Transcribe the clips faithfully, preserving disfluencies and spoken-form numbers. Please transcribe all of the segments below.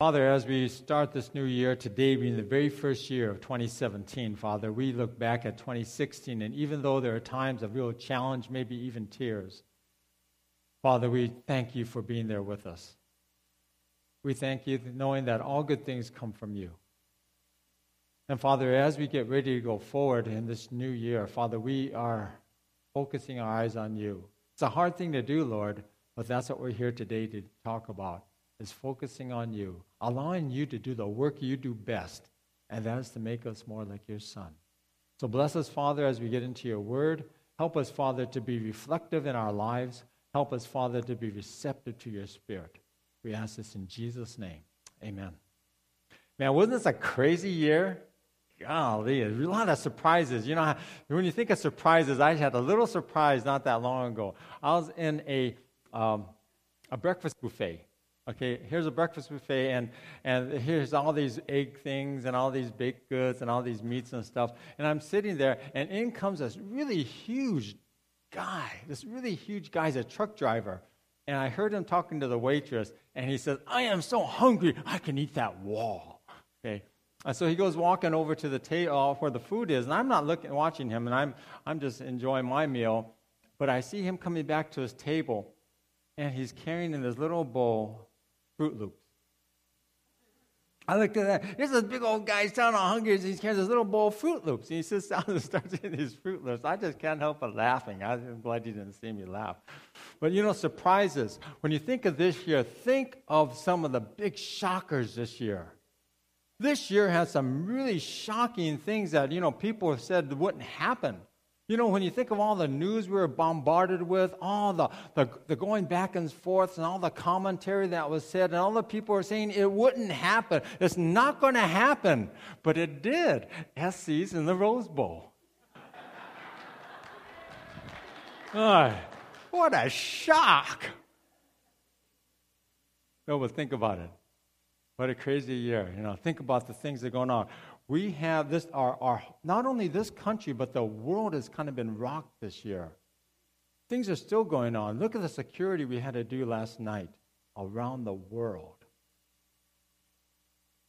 Father, as we start this new year, today being the very first year of twenty seventeen, Father, we look back at twenty sixteen, and even though there are times of real challenge, maybe even tears, Father, we thank you for being there with us. We thank you knowing that all good things come from you. And Father, as we get ready to go forward in this new year, Father, we are focusing our eyes on you. It's a hard thing to do, Lord, but that's what we're here today to talk about, is focusing on you, allowing you to do the work you do best, and that is to make us more like your Son. So bless us, Father, as we get into your word. Help us, Father, to be reflective in our lives. Help us, Father, to be receptive to your Spirit. We ask this in Jesus' name. Amen. Man, wasn't this a crazy year? Golly, a lot of surprises. You know, when you think of surprises, I had a little surprise not that long ago. I was in a um, a breakfast buffet. Okay, here's a breakfast buffet, and, and here's all these egg things and all these baked goods and all these meats and stuff. And I'm sitting there, and in comes this really huge guy. This really huge guy's a truck driver. And I heard him talking to the waitress, and he says, "I am so hungry, I can eat that wall." Okay, and so he goes walking over to the table where the food is, and I'm not looking, watching him, and I'm I'm just enjoying my meal. But I see him coming back to his table, and he's carrying in his little bowl Fruit Loops. I looked at that. Here's this big old guy, he's down on hungry, and he's carrying this little bowl of Fruit Loops. And he sits down and starts eating these Fruit Loops. I just can't help but laughing. I'm glad you didn't see me laugh. But you know, surprises. When you think of this year, think of some of the big shockers this year. This year has some really shocking things that, you know, people have said wouldn't happen. You know, when you think of all the news we were bombarded with, all the, the, the going back and forth and all the commentary that was said, and all the people were saying it wouldn't happen, it's not going to happen, but it did. S C's in the Rose Bowl. Oh, what a shock. No, but think about it. What a crazy year. You know, think about the things that are going on. We have this, our, our, not only this country, but the world has kind of been rocked this year. Things are still going on. Look at the security we had to do last night around the world.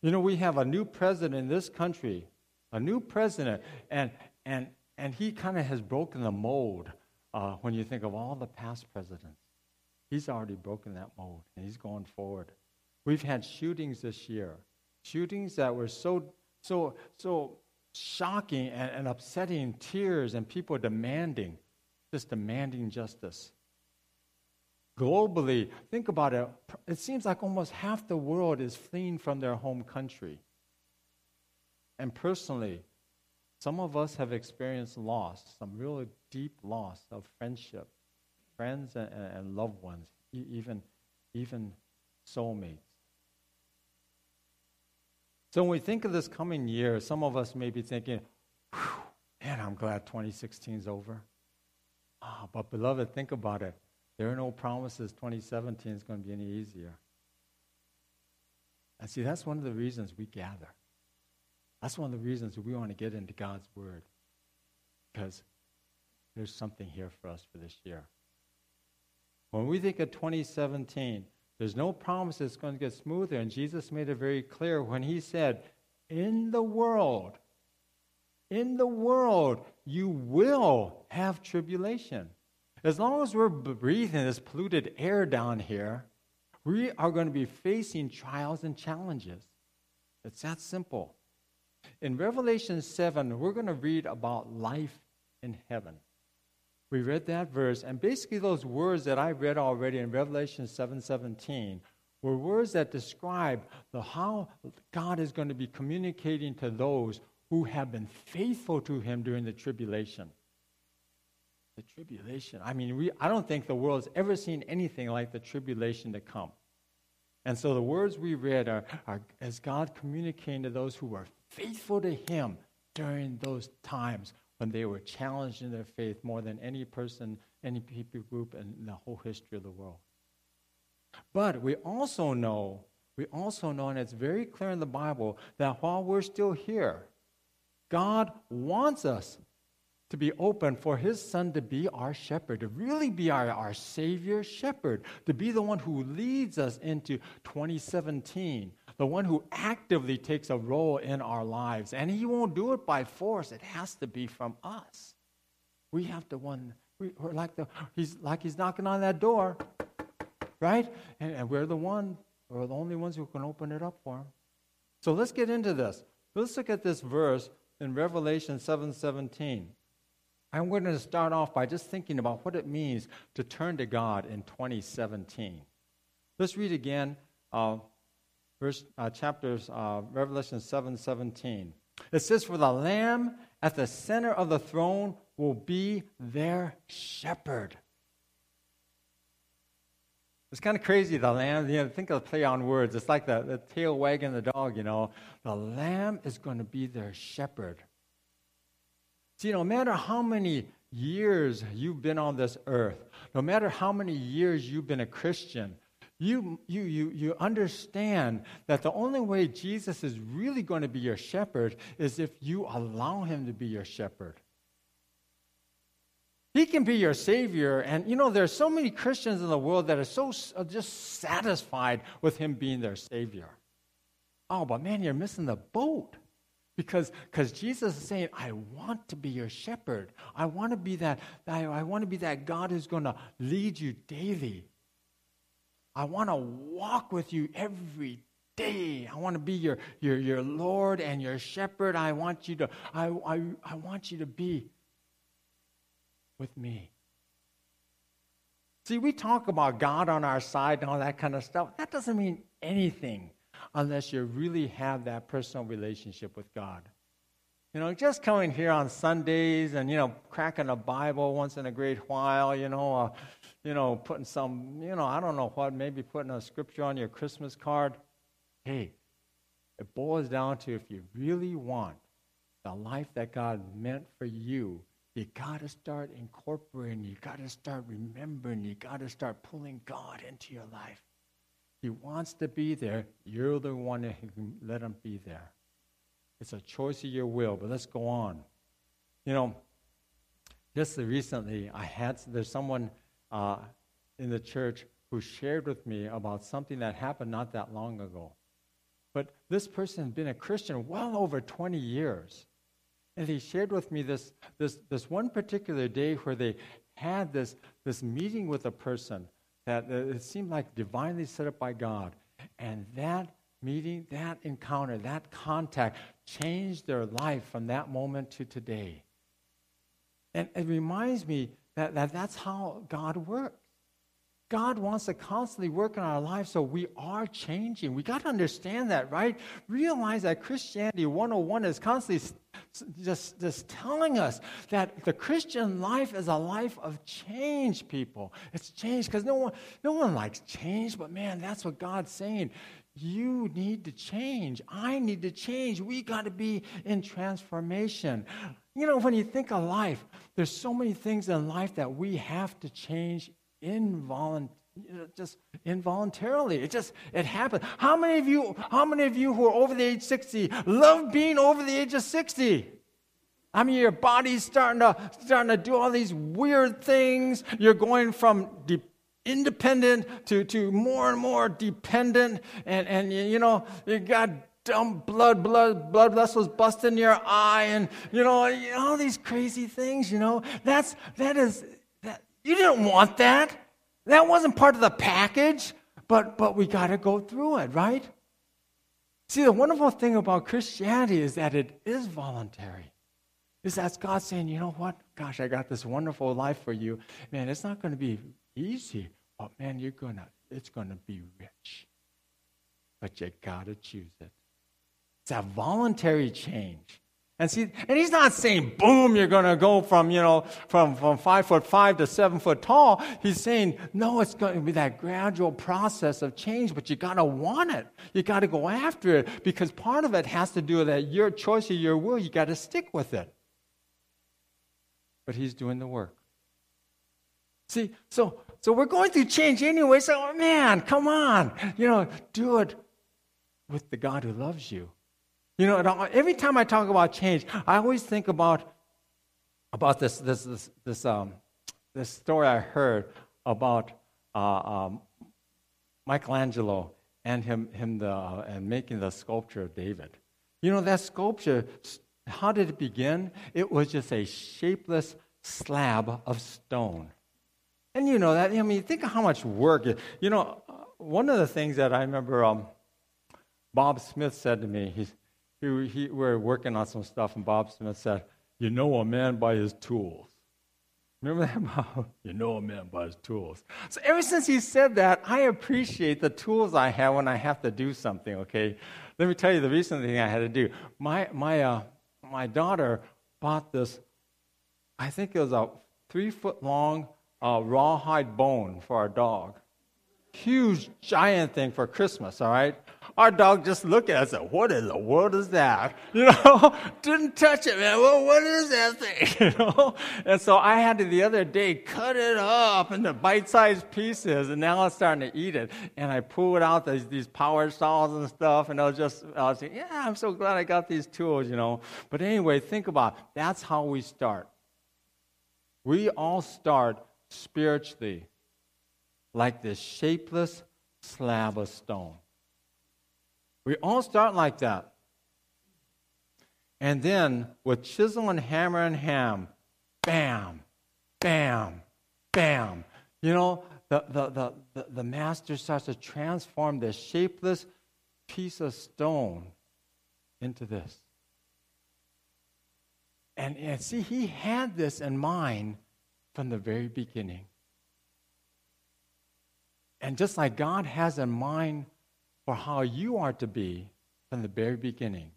You know, we have a new president in this country, a new president, and and and he kind of has broken the mold uh, when you think of all the past presidents. He's already broken that mold, and he's going forward. We've had shootings this year, shootings that were so So so shocking and, and upsetting, tears, and people demanding, just demanding justice. Globally, think about it. It seems like almost half the world is fleeing from their home country. And personally, some of us have experienced loss, some real deep loss of friendship, friends and, and loved ones, even, even soulmates. So when we think of this coming year, some of us may be thinking, man, I'm glad twenty sixteen is over. Ah, but beloved, think about it. There are no promises twenty seventeen is going to be any easier. And see, that's one of the reasons we gather. That's one of the reasons we want to get into God's Word, because there's something here for us for this year. When we think of twenty seventeen, there's no promise it's going to get smoother. And Jesus made it very clear when he said, in the world, in the world, you will have tribulation. As long as we're breathing this polluted air down here, we are going to be facing trials and challenges. It's that simple. In Revelation seven, we're going to read about life in heaven. We read that verse, and basically those words that I read already in Revelation seven seventeen were words that describe the, how God is going to be communicating to those who have been faithful to him during the tribulation. The tribulation. I mean, we, I don't think the world's ever seen anything like the tribulation to come. And so the words we read are, are as God communicating to those who were faithful to him during those times, when they were challenged in their faith more than any person, any people group in the whole history of the world. But we also know, we also know, and it's very clear in the Bible, that while we're still here, God wants us to be open for his Son to be our shepherd, to really be our, our Savior shepherd, to be the one who leads us into twenty seventeen, the one who actively takes a role in our lives. And he won't do it by force. It has to be from us. We have the one, we, we're like the, he's like he's knocking on that door, right? And, and we're the one, we're the only ones who can open it up for him. So let's get into this. Let's look at this verse in Revelation seven seventeen. I'm going to start off by just thinking about what it means to turn to God in twenty seventeen. Let's read again, uh, verse, uh, chapters, uh, Revelation seven seventeen. It says, "For the Lamb at the center of the throne will be their shepherd." It's kind of crazy, the Lamb. You know, think of the play on words. It's like the, the tail wagging the dog, you know. The Lamb is going to be their shepherd. See, no matter how many years you've been on this earth, no matter how many years you've been a Christian, you you you you understand that the only way Jesus is really going to be your shepherd is if you allow him to be your shepherd. He can be your Savior, and you know there's so many Christians in the world that are so uh, just satisfied with him being their Savior. Oh, but man, you're missing the boat, because because Jesus is saying, "I want to be your shepherd. I want to be that. I, I want to be that God who's going to lead you daily. I want to walk with you every day. I want to be your your your Lord and your shepherd. I want you to. I I I want you to be." With me. See, we talk about God on our side and all that kind of stuff. That doesn't mean anything unless you really have that personal relationship with God. You know, just coming here on Sundays and, you know, cracking a Bible once in a great while, you know, uh, you know, putting some, you know, I don't know what, maybe putting a scripture on your Christmas card. Hey, it boils down to if you really want the life that God meant for you, you got to start incorporating, you got to start remembering, you got to start pulling God into your life. He wants to be there. You're the one that can let him be there. It's a choice of your will, but let's go on. You know, just recently, I had, there's someone uh, in the church who shared with me about something that happened not that long ago. But this person had been a Christian well over twenty years. And he shared with me this, this this one particular day where they had this this meeting with a person that uh, it seemed like divinely set up by God. And that meeting, that encounter, that contact changed their life from that moment to today. And it reminds me that, that that's how God works. God wants to constantly work in our lives, so we are changing. We got to understand that, right? Realize that Christianity one oh one is constantly just, just telling us that the Christian life is a life of change, people. It's change, because no one, no one likes change, but man, that's what God's saying. You need to change. I need to change. We got to be in transformation. You know, when you think of life, there's so many things in life that we have to change Involunt, just involuntarily. It just, it happens. How many of you, how many of you who are over the age sixty love being over the age of sixty? I mean, your body's starting to, starting to do all these weird things. You're going from de- independent to, to more and more dependent. And, and you, you know, you got dumb blood, blood, blood vessels busting your eye and, you know, all these crazy things, you know. That's, that is, you didn't want that. That wasn't part of the package, but but we got to go through it, right? See, the wonderful thing about Christianity is that it is voluntary. It's that's God saying, you know what? Gosh, I got this wonderful life for you. Man, it's not going to be easy, but man, you're gonna it's going to be rich. But you got to choose it. It's a voluntary change. And see, and he's not saying, boom, you're going to go from, you know, from, from five foot five to seven foot tall. He's saying, no, it's going to be that gradual process of change, but you got to want it. You got to go after it, because part of it has to do with that your choice of your will. You got to stick with it. But he's doing the work. See, so, so we're going through change anyway. So, man, come on, you know, do it with the God who loves you. You know, every time I talk about change, I always think about about this this this this um this story I heard about uh, um, Michelangelo and him, him the, uh, and making the sculpture of David. You know, that sculpture, how did it begin? It was just a shapeless slab of stone. And you know that, I mean, think of how much work. It, you know, one of the things that I remember um, Bob Smith said to me, he's, he, he, we were working on some stuff, and Bob Smith said, "You know a man by his tools." Remember that, Bob? You know a man by his tools. So ever since he said that, I appreciate the tools I have when I have to do something, okay? Let me tell you the recent thing I had to do. My my uh, my daughter bought this, I think it was a three-foot-long uh, rawhide bone for our dog. Huge, giant thing for Christmas, all right? Our dog just looked at it and said, "What in the world is that?" You know, didn't touch it, man. Well, what is that thing? You know? And so I had to the other day cut it up into bite-sized pieces, and now I'm starting to eat it. And I pulled out these, these power saws and stuff, and I was just, I was saying, yeah, I'm so glad I got these tools, you know. But anyway, think about it. That's how we start. We all start spiritually like this shapeless slab of stone. We all start like that. And then with chisel and hammer and ham, bam, bam, bam. You know, the, the, the, the, the master starts to transform this shapeless piece of stone into this. And, and see, he had this in mind from the very beginning. And just like God has in mind for how you are to be from the very beginning.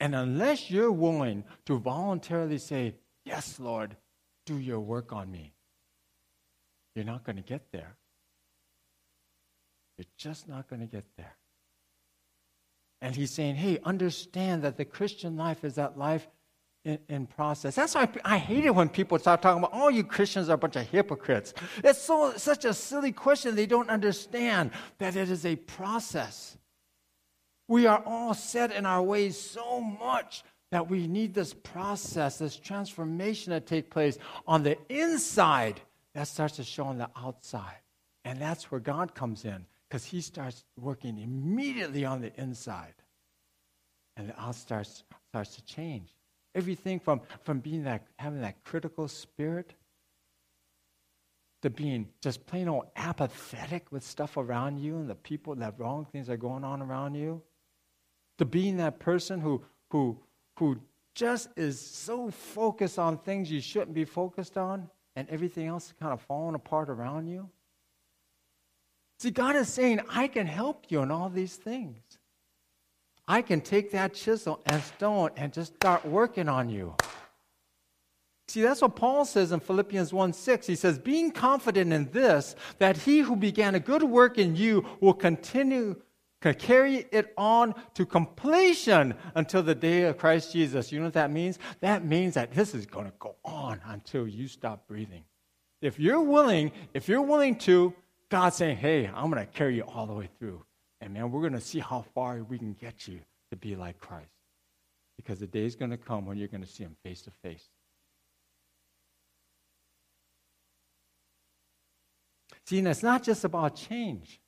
And unless you're willing to voluntarily say, "Yes, Lord, do your work on me," you're not going to get there. You're just not going to get there. And he's saying, hey, understand that the Christian life is that life in, in process. That's why I, I hate it when people start talking about, "Oh, you Christians are a bunch of hypocrites." It's so such a silly question. They don't understand that it is a process. We are all set in our ways so much that we need this process, this transformation to take place on the inside that starts to show on the outside. And that's where God comes in, because he starts working immediately on the inside. And the outside starts, starts to change. Everything from, from being that having that critical spirit to being just plain old apathetic with stuff around you and the people, that wrong things are going on around you, to being that person who who who just is so focused on things you shouldn't be focused on and everything else is kind of falling apart around you. See, God is saying, I can help you in all these things. I can take that chisel and stone and just start working on you. See, that's what Paul says in Philippians one six. He says, being confident in this, that he who began a good work in you will continue to carry it on to completion until the day of Christ Jesus. You know what that means? That means that this is going to go on until you stop breathing. If you're willing, if you're willing to, God's saying, hey, I'm going to carry you all the way through. And man, we're going to see how far we can get you to be like Christ. Because the day is going to come when you're going to see him face to face. See, and it's not just about change.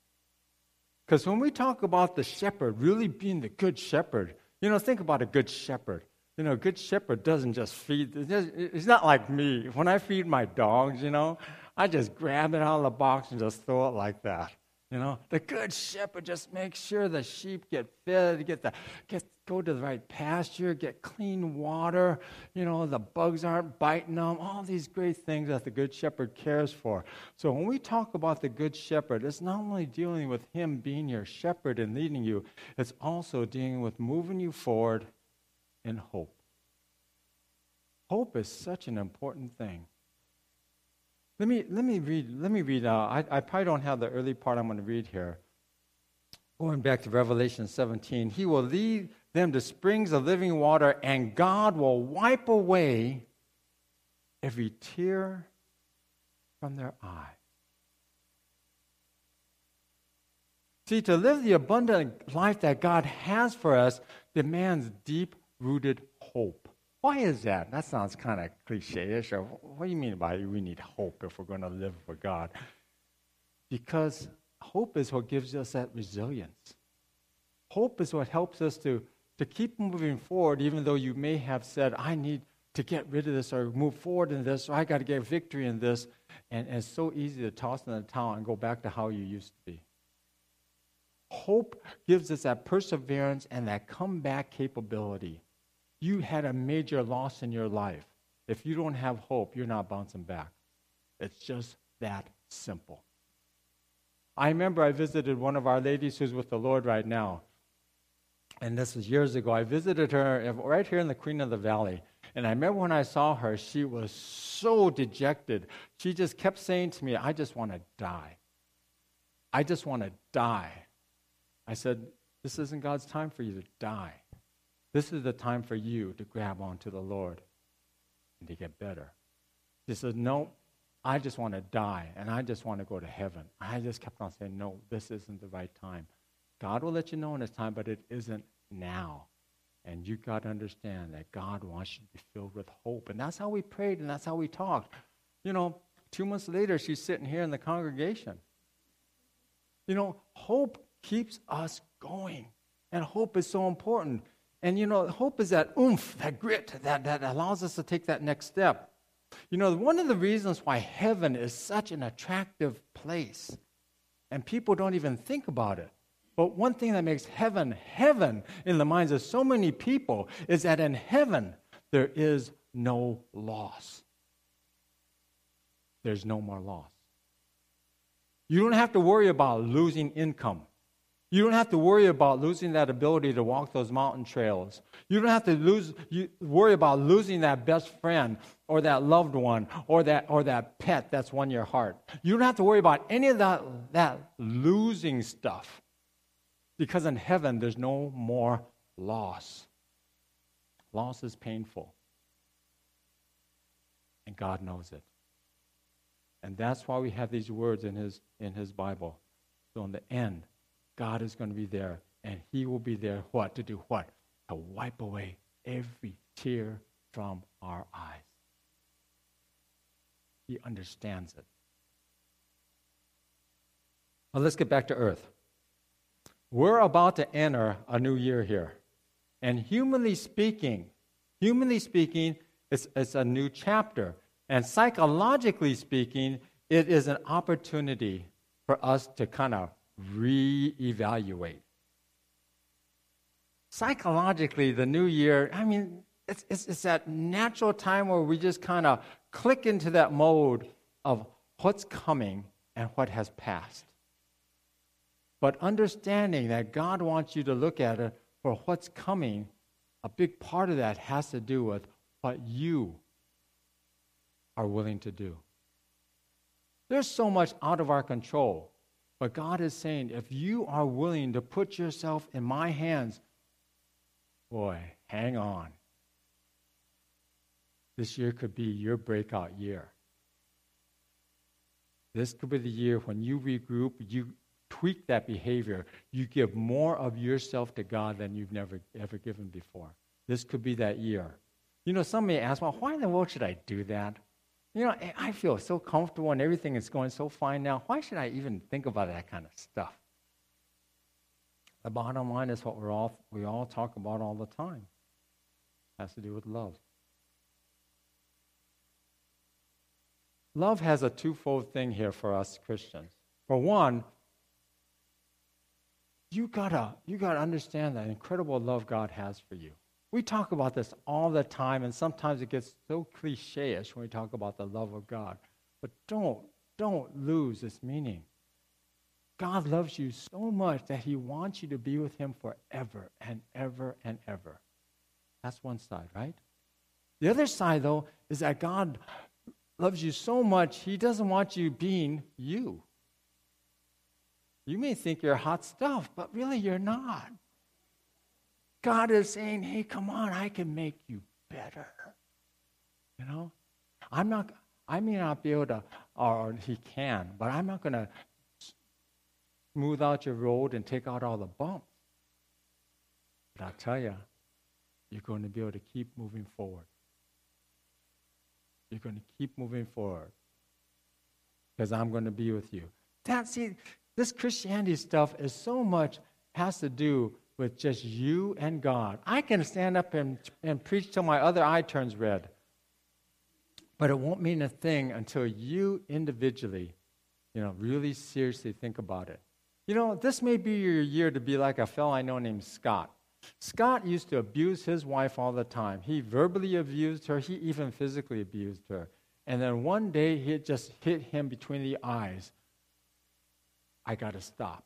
Because when we talk about the shepherd really being the good shepherd, you know, think about a good shepherd. You know, a good shepherd doesn't just feed. It's not like me. When I feed my dogs, you know, I just grab it out of the box and just throw it like that. You know, the good shepherd just makes sure the sheep get fed, get the get go to the right pasture, get clean water, you know, the bugs aren't biting them, all these great things that the good shepherd cares for. So when we talk about the good shepherd, it's not only dealing with him being your shepherd and leading you, it's also dealing with moving you forward in hope. Hope is such an important thing. Let me let me read. Let me read. Uh, I I probably don't have the early part. I'm going to read here. Going back to Revelation seventeen, he will lead them to springs of living water, and God will wipe away every tear from their eye. See, to live the abundant life that God has for us demands deep-rooted hope. Why is that? That sounds kind of cliche-ish. Or what do you mean by we need hope if we're going to live for God? Because hope is what gives us that resilience. Hope is what helps us to, to keep moving forward, even though you may have said, I need to get rid of this or move forward in this, or I got to get victory in this. And, and it's so easy to toss in the towel and go back to how you used to be. Hope gives us that perseverance and that comeback capability. You had a major loss in your life. If you don't have hope, you're not bouncing back. It's just that simple. I remember I visited one of our ladies who's with the Lord right now. And this was years ago. I visited her right here in the Queen of the Valley. And I remember when I saw her, she was so dejected. She just kept saying to me, I just want to die. I just want to die. I said, this isn't God's time for you to die. This is the time for you to grab onto the Lord and to get better. She said, no, I just want to die, and I just want to go to heaven. I just kept on saying, no, this isn't the right time. God will let you know when it's time, but it isn't now. And you got to understand that God wants you to be filled with hope. And that's how we prayed, and that's how we talked. You know, two months later, she's sitting here in the congregation. You know, hope keeps us going. And hope is so important. And, you know, hope is that oomph, that grit that, that allows us to take that next step. You know, one of the reasons why heaven is such an attractive place, and people don't even think about it, but one thing that makes heaven heaven in the minds of so many people is that in heaven there is no loss. There's no more loss. You don't have to worry about losing income. You don't have to worry about losing that ability to walk those mountain trails. You don't have to lose, you worry about losing that best friend or that loved one or that or that pet that's won your heart. You don't have to worry about any of that, that losing stuff, because in heaven there's no more loss. Loss is painful, and God knows it. And that's why we have these words in his in his Bible. So in the end, God is going to be there, and he will be there what? To do what? To wipe away every tear from our eyes. He understands it. Now let's get back to earth. We're about to enter a new year here. And humanly speaking, humanly speaking, it's, it's a new chapter. And psychologically speaking, it is an opportunity for us to kind of reevaluate. Psychologically, the new year, I mean, it's, it's, it's that natural time where we just kind of click into that mode of what's coming and what has passed. But understanding that God wants you to look at it for what's coming, a big part of that has to do with what you are willing to do. There's so much out of our control. But God is saying, if you are willing to put yourself in my hands, boy, hang on. This year could be your breakout year. This could be the year when you regroup, you tweak that behavior, you give more of yourself to God than you've never ever given before. This could be that year. You know, some may ask, well, why in the world should I do that? You know, I feel so comfortable and everything is going so fine now. Why should I even think about that kind of stuff? The bottom line is what we're all, we all talk about all the time. It has to do with love. Love has a twofold thing here for us Christians. For one, you gotta you gotta understand that incredible love God has for you. We talk about this all the time, and sometimes it gets so cliche-ish when we talk about the love of God. But don't, don't lose its meaning. God loves you so much that he wants you to be with him forever and ever and ever. That's one side, right? The other side, though, is that God loves you so much, he doesn't want you being you. You may think you're hot stuff, but really you're not. God is saying, hey, come on, I can make you better. You know, I'm not, I may not be able to, or he can, but I'm not going to smooth out your road and take out all the bumps. But I'll tell you, you're going to be able to keep moving forward. You're going to keep moving forward because I'm going to be with you. That, see, This Christianity stuff is so much has to do with just you and God. I can stand up and, and preach till my other eye turns red, but it won't mean a thing until you individually, you know, really seriously think about it. You know, this may be your year to be like a fellow I know named Scott. Scott used to abuse his wife all the time. He verbally abused her. He even physically abused her. And then one day, it just hit him between the eyes. I got to stop.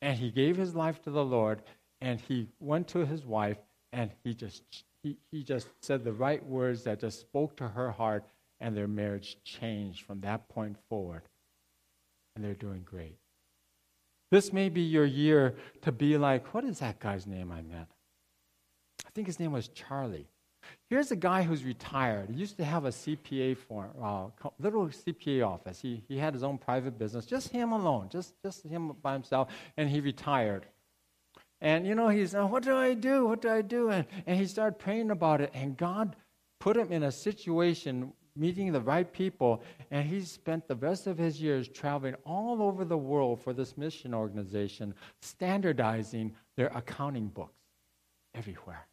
And he gave his life to the Lord, and he went to his wife, and he just he, he just said the right words that just spoke to her heart, and their marriage changed from that point forward. And they're doing great. This may be your year to be like, what is that guy's name I met? I think his name was Charlie. Here's a guy who's retired. He used to have a C P A form, uh, little C P A office. He he had his own private business, just him alone, just just him by himself, and he retired. And you know, he's, oh, what do I do? What do I do? And and he started praying about it, and God put him in a situation, meeting the right people, and he spent the rest of his years traveling all over the world for this mission organization, standardizing their accounting books everywhere.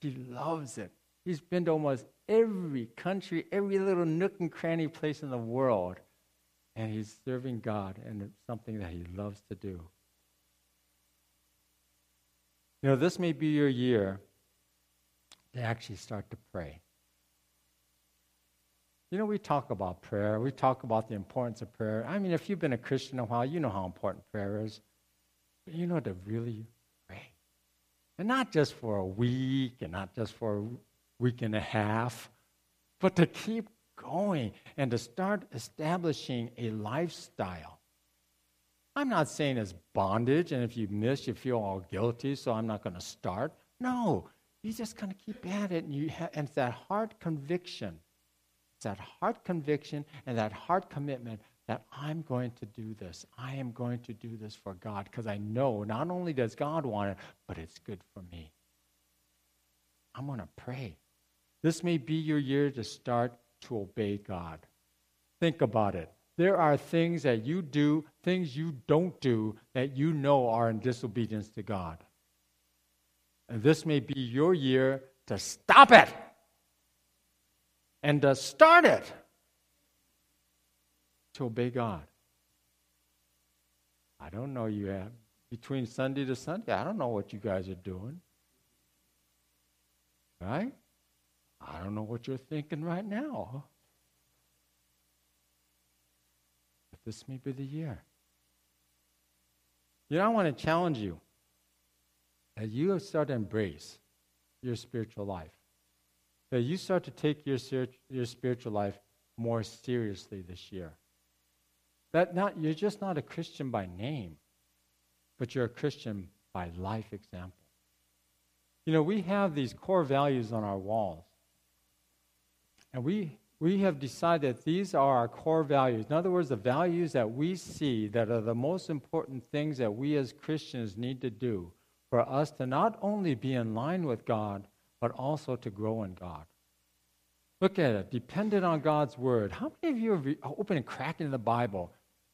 He loves it. He's been to almost every country, every little nook and cranny place in the world, and he's serving God, and it's something that he loves to do. You know, this may be your year to actually start to pray. You know, we talk about prayer. We talk about the importance of prayer. I mean, if you've been a Christian a while, you know how important prayer is. But you know to really pray. And not just for a week and not just for a week and a half, but to keep going and to start establishing a lifestyle. I'm not saying it's bondage, and if you miss, you feel all guilty, so I'm not going to start. No, you just kind of keep at it, and, you ha- and it's that heart conviction. It's that heart conviction and that heart commitment that I'm going to do this. I am going to do this for God because I know not only does God want it, but it's good for me. I'm going to pray. This may be your year to start to obey God. Think about it. There are things that you do, things you don't do, that you know are in disobedience to God. And this may be your year to stop it. And to start it, to obey God. I don't know you have, between Sunday to Sunday, I don't know what you guys are doing. Right? I don't know what you're thinking right now. But this may be the year. You know, I want to challenge you that you start to embrace your spiritual life. That you start to take your ser- your spiritual life more seriously this year. That not you're just not a Christian by name, but you're a Christian by life example. You know, we have these core values on our walls. And we we have decided that these are our core values. In other words, the values that we see that are the most important things that we as Christians need to do for us to not only be in line with God, but also to grow in God. Look at it, dependent on God's Word. How many of you have re- opened and cracked in the Bible?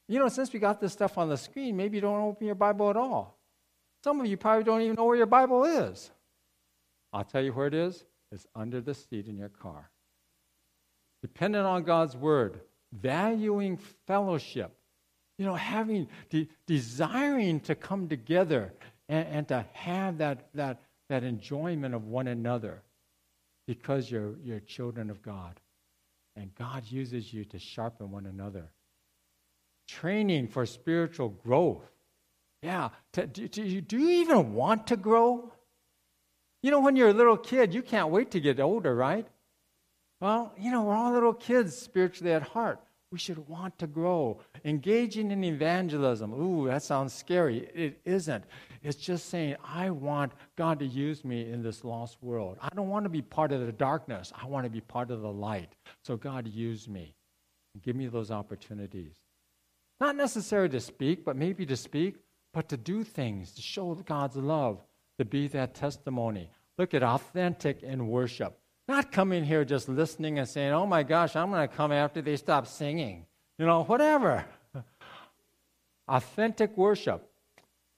You know, since we got this stuff on the screen, maybe you don't open your Bible at all. Some of you probably don't even know where your Bible is. I'll tell you where it is. It's under the seat in your car. Dependent on God's Word, valuing fellowship, you know, having, de- desiring to come together and, and to have that that. that enjoyment of one another because you're, you're children of God. And God uses you to sharpen one another. Training for spiritual growth. Yeah. To, do, do, you, do you even want to grow? You know, when you're a little kid, you can't wait to get older, right? Well, you know, we're all little kids spiritually at heart. We should want to grow. Engaging in evangelism. Ooh, that sounds scary. It isn't. It's just saying, I want God to use me in this lost world. I don't want to be part of the darkness. I want to be part of the light. So God, use me. Give me those opportunities. Not necessarily to speak, but maybe to speak, but to do things, to show God's love, to be that testimony. Look at authentic in worship. Not coming here just listening and saying, oh my gosh, I'm going to come after they stop singing. You know, whatever. Authentic worship.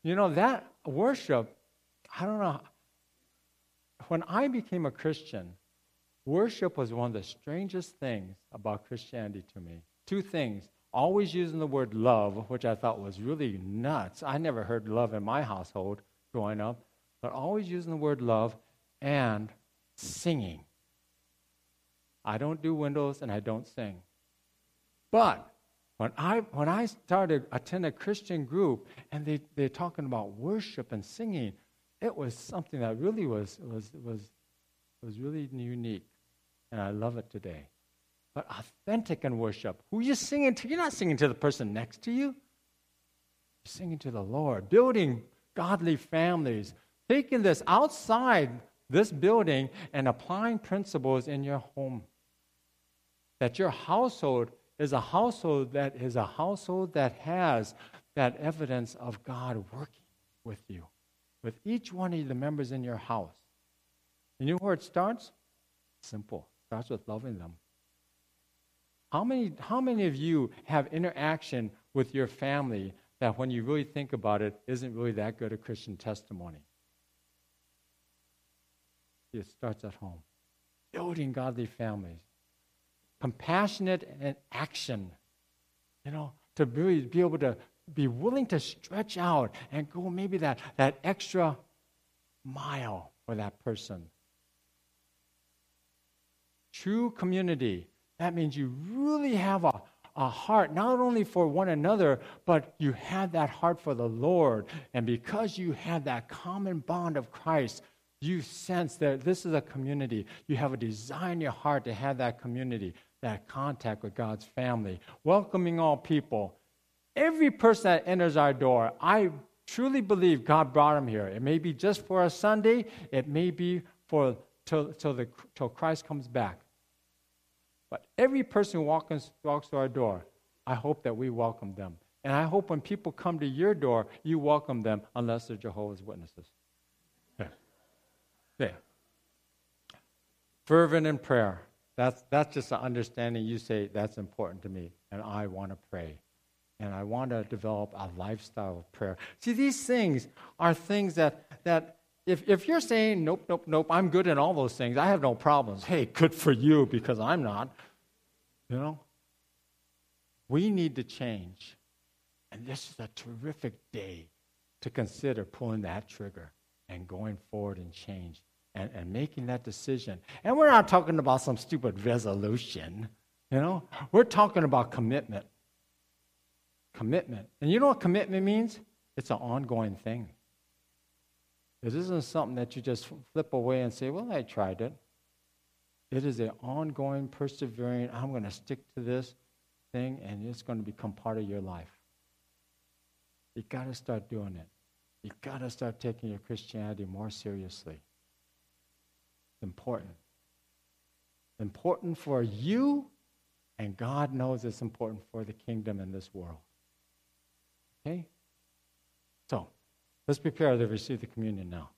You know, that worship, I don't know. When I became a Christian, worship was one of the strangest things about Christianity to me. Two things. Always using the word love, which I thought was really nuts. I never heard love in my household growing up. But always using the word love and singing. I don't do windows and I don't sing. But when I when I started attending a Christian group and they, they're talking about worship and singing, it was something that really was was was was really unique. And I love it today. But authentic in worship. Who are you singing to? You're not singing to the person next to you. You're singing to the Lord. Building godly families. Taking this outside this building and applying principles in your home. That your household is a household that is a household that has that evidence of God working with you, with each one of the members in your house. And you know where it starts? Simple. It starts with loving them. How many, how many of you have interaction with your family that when you really think about it, isn't really that good a Christian testimony? It starts at home. Building godly families. Compassionate and action. You know, to really be able to be willing to stretch out and go maybe that, that extra mile for that person. True community. That means you really have a, a heart, not only for one another, but you have that heart for the Lord. And because you have that common bond of Christ, you sense that this is a community. You have a desire in your heart to have that community, that contact with God's family, welcoming all people. Every person that enters our door, I truly believe God brought him here. It may be just for a Sunday. It may be for till, till, the, till Christ comes back. But every person who walks, walks to our door, I hope that we welcome them. And I hope when people come to your door, you welcome them, unless they're Jehovah's Witnesses. There. There. Fervent in prayer. That's, that's just an understanding. You say, that's important to me, and I want to pray. And I want to develop a lifestyle of prayer. See, these things are things that, that If if you're saying, nope, nope, nope, I'm good in all those things, I have no problems. Hey, good for you, because I'm not. You know? We need to change. And this is a terrific day to consider pulling that trigger and going forward and change and, and making that decision. And we're not talking about some stupid resolution. You know? We're talking about commitment. Commitment. And you know what commitment means? It's an ongoing thing. It isn't something that you just flip away and say, well, I tried it. It is an ongoing, persevering, I'm going to stick to this thing, and it's going to become part of your life. You got to start doing it. You got to start taking your Christianity more seriously. It's important. Important for you, and God knows it's important for the kingdom in this world. Okay? So, let's prepare to receive the communion now.